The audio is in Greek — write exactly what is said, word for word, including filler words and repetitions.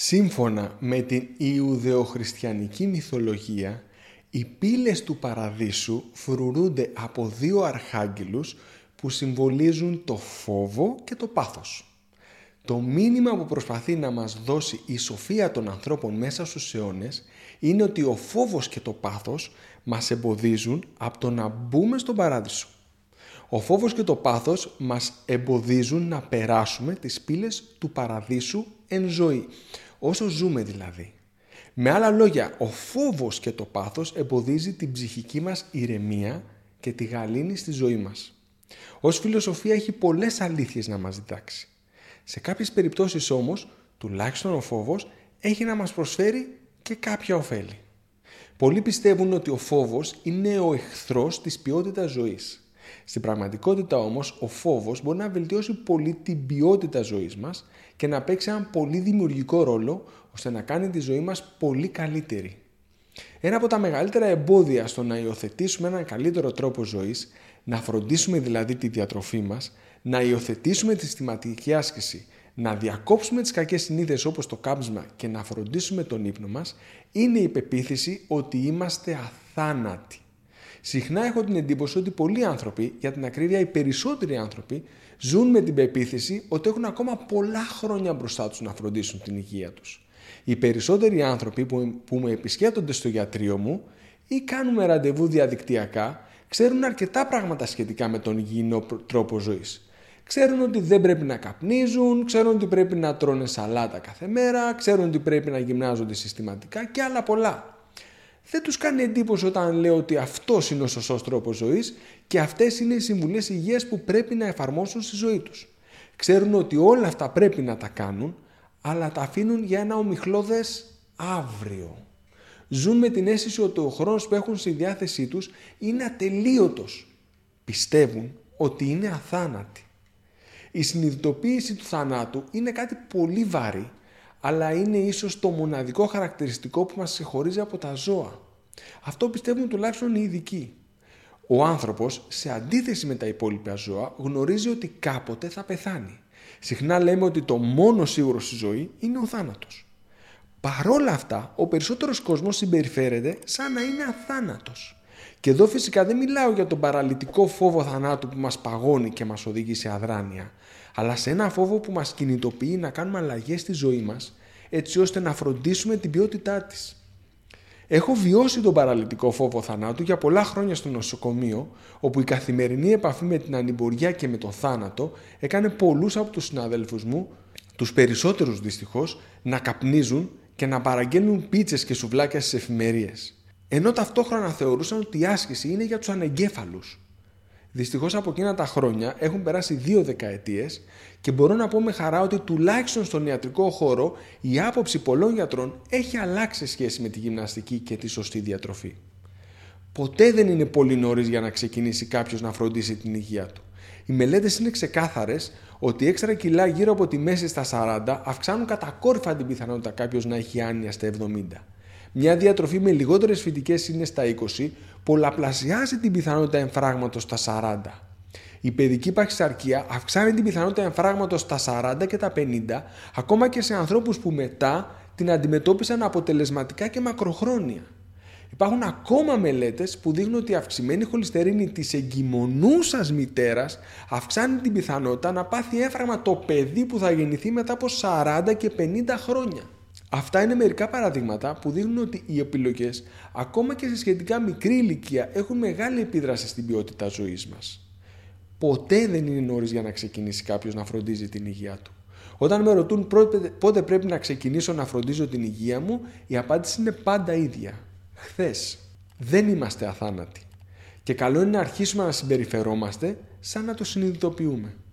Σύμφωνα με την Ιουδαιοχριστιανική μυθολογία, οι πύλες του παραδείσου φρουρούνται από δύο αρχάγγελους που συμβολίζουν το φόβο και το πάθος. Το μήνυμα που προσπαθεί να μας δώσει η σοφία των ανθρώπων μέσα στους αιώνες είναι ότι ο φόβος και το πάθος μας εμποδίζουν από το να μπούμε στον παράδεισο. Ο φόβος και το πάθος μας εμποδίζουν να περάσουμε τις πύλες του παραδείσου εν ζωή, όσο ζούμε δηλαδή. Με άλλα λόγια, ο φόβος και το πάθος εμποδίζει την ψυχική μας ηρεμία και τη γαλήνη στη ζωή μας. Ως φιλοσοφία έχει πολλές αλήθειες να μας διδάξει. Σε κάποιες περιπτώσεις όμως, τουλάχιστον ο φόβος έχει να μας προσφέρει και κάποια ωφέλη. Πολλοί πιστεύουν ότι ο φόβος είναι ο εχθρός της ποιότητας ζωής. Στην πραγματικότητα όμως, ο φόβος μπορεί να βελτιώσει πολύ την ποιότητα ζωής μας και να παίξει έναν πολύ δημιουργικό ρόλο ώστε να κάνει τη ζωή μας πολύ καλύτερη. Ένα από τα μεγαλύτερα εμπόδια στο να υιοθετήσουμε έναν καλύτερο τρόπο ζωής, να φροντίσουμε δηλαδή τη διατροφή μας, να υιοθετήσουμε τη συστηματική άσκηση, να διακόψουμε τις κακές συνήθειες όπως το κάπνισμα και να φροντίσουμε τον ύπνο μας, είναι η πεποίθηση ότι είμαστε αθάνατοι. Συχνά έχω την εντύπωση ότι πολλοί άνθρωποι, για την ακρίβεια οι περισσότεροι άνθρωποι, ζουν με την πεποίθηση ότι έχουν ακόμα πολλά χρόνια μπροστά τους να φροντίσουν την υγεία τους. Οι περισσότεροι άνθρωποι που, που με επισκέπτονται στο ιατρείο μου ή κάνουμε ραντεβού διαδικτυακά, ξέρουν αρκετά πράγματα σχετικά με τον υγιεινό τρόπο ζωής. Ξέρουν ότι δεν πρέπει να καπνίζουν, ξέρουν ότι πρέπει να τρώνε σαλάτα κάθε μέρα, ξέρουν ότι πρέπει να γυμνάζονται συστηματικά και άλλα πολλά. Δεν τους κάνει εντύπωση όταν λέω ότι αυτός είναι ο σωστός τρόπος ζωής και αυτές είναι οι συμβουλές υγείας που πρέπει να εφαρμόσουν στη ζωή τους. Ξέρουν ότι όλα αυτά πρέπει να τα κάνουν, αλλά τα αφήνουν για ένα ομιχλώδες αύριο. Ζουν με την αίσθηση ότι ο χρόνος που έχουν στη διάθεσή τους είναι ατελείωτος. Πιστεύουν ότι είναι αθάνατοι. Η συνειδητοποίηση του θανάτου είναι κάτι πολύ βαρύ, αλλά είναι ίσως το μοναδικό χαρακτηριστικό που μας ξεχωρίζει από τα ζώα. Αυτό πιστεύουν τουλάχιστον οι ειδικοί. Ο άνθρωπος, σε αντίθεση με τα υπόλοιπα ζώα, γνωρίζει ότι κάποτε θα πεθάνει. Συχνά λέμε ότι το μόνο σίγουρο στη ζωή είναι ο θάνατος. Παρόλα αυτά, ο περισσότερος κόσμος συμπεριφέρεται σαν να είναι αθάνατος. Και εδώ φυσικά δεν μιλάω για τον παραλυτικό φόβο θανάτου που μας παγώνει και μας οδηγεί σε αδράνεια, αλλά σε ένα φόβο που μας κινητοποιεί να κάνουμε αλλαγές στη ζωή μας, έτσι ώστε να φροντίσουμε την ποιότητά της. Έχω βιώσει τον παραλυτικό φόβο θανάτου για πολλά χρόνια στο νοσοκομείο, όπου η καθημερινή επαφή με την ανημποριά και με το θάνατο έκανε πολλούς από τους συναδέλφους μου, τους περισσότερους δυστυχώς, να καπνίζουν και να παραγγέλνουν πίτσες και σουβλάκια στις εφημερίες. Ενώ ταυτόχρονα θεωρούσαν ότι η άσκηση είναι για τους ανεγκέφαλους. Δυστυχώς από εκείνα τα χρόνια έχουν περάσει δύο δεκαετίες και μπορώ να πω με χαρά ότι τουλάχιστον στον ιατρικό χώρο η άποψη πολλών γιατρών έχει αλλάξει σε σχέση με τη γυμναστική και τη σωστή διατροφή. Ποτέ δεν είναι πολύ νωρίς για να ξεκινήσει κάποιος να φροντίσει την υγεία του. Οι μελέτες είναι ξεκάθαρες ότι έξτρα κιλά γύρω από τη μέση στα σαράντα αυξάνουν κατακόρυφα την πιθανότητα κάποιος να έχει άνοια στα εβδομήντα. Μια διατροφή με λιγότερες φυτικές σύνες στα είκοσι πολλαπλασιάζει την πιθανότητα εμφράγματος στα σαράντα. Η παιδική παχυσαρκία αυξάνει την πιθανότητα εμφράγματος στα σαράντα και τα πενήντα, ακόμα και σε ανθρώπους που μετά την αντιμετώπισαν αποτελεσματικά και μακροχρόνια. Υπάρχουν ακόμα μελέτες που δείχνουν ότι η αυξημένη χολυστερίνη της εγκυμονούσας μητέρας αυξάνει την πιθανότητα να πάθει έμφραγμα το παιδί που θα γεννηθεί μετά από σαράντα και πενήντα χρόνια. Αυτά είναι μερικά παραδείγματα που δείχνουν ότι οι επιλογές, ακόμα και σε σχετικά μικρή ηλικία, έχουν μεγάλη επίδραση στην ποιότητα ζωής μας. Ποτέ δεν είναι νωρίς για να ξεκινήσει κάποιος να φροντίζει την υγεία του. Όταν με ρωτούν πότε πρέπει να ξεκινήσω να φροντίζω την υγεία μου, η απάντηση είναι πάντα ίδια. Χθες. Δεν είμαστε αθάνατοι. Και καλό είναι να αρχίσουμε να συμπεριφερόμαστε σαν να το συνειδητοποιούμε.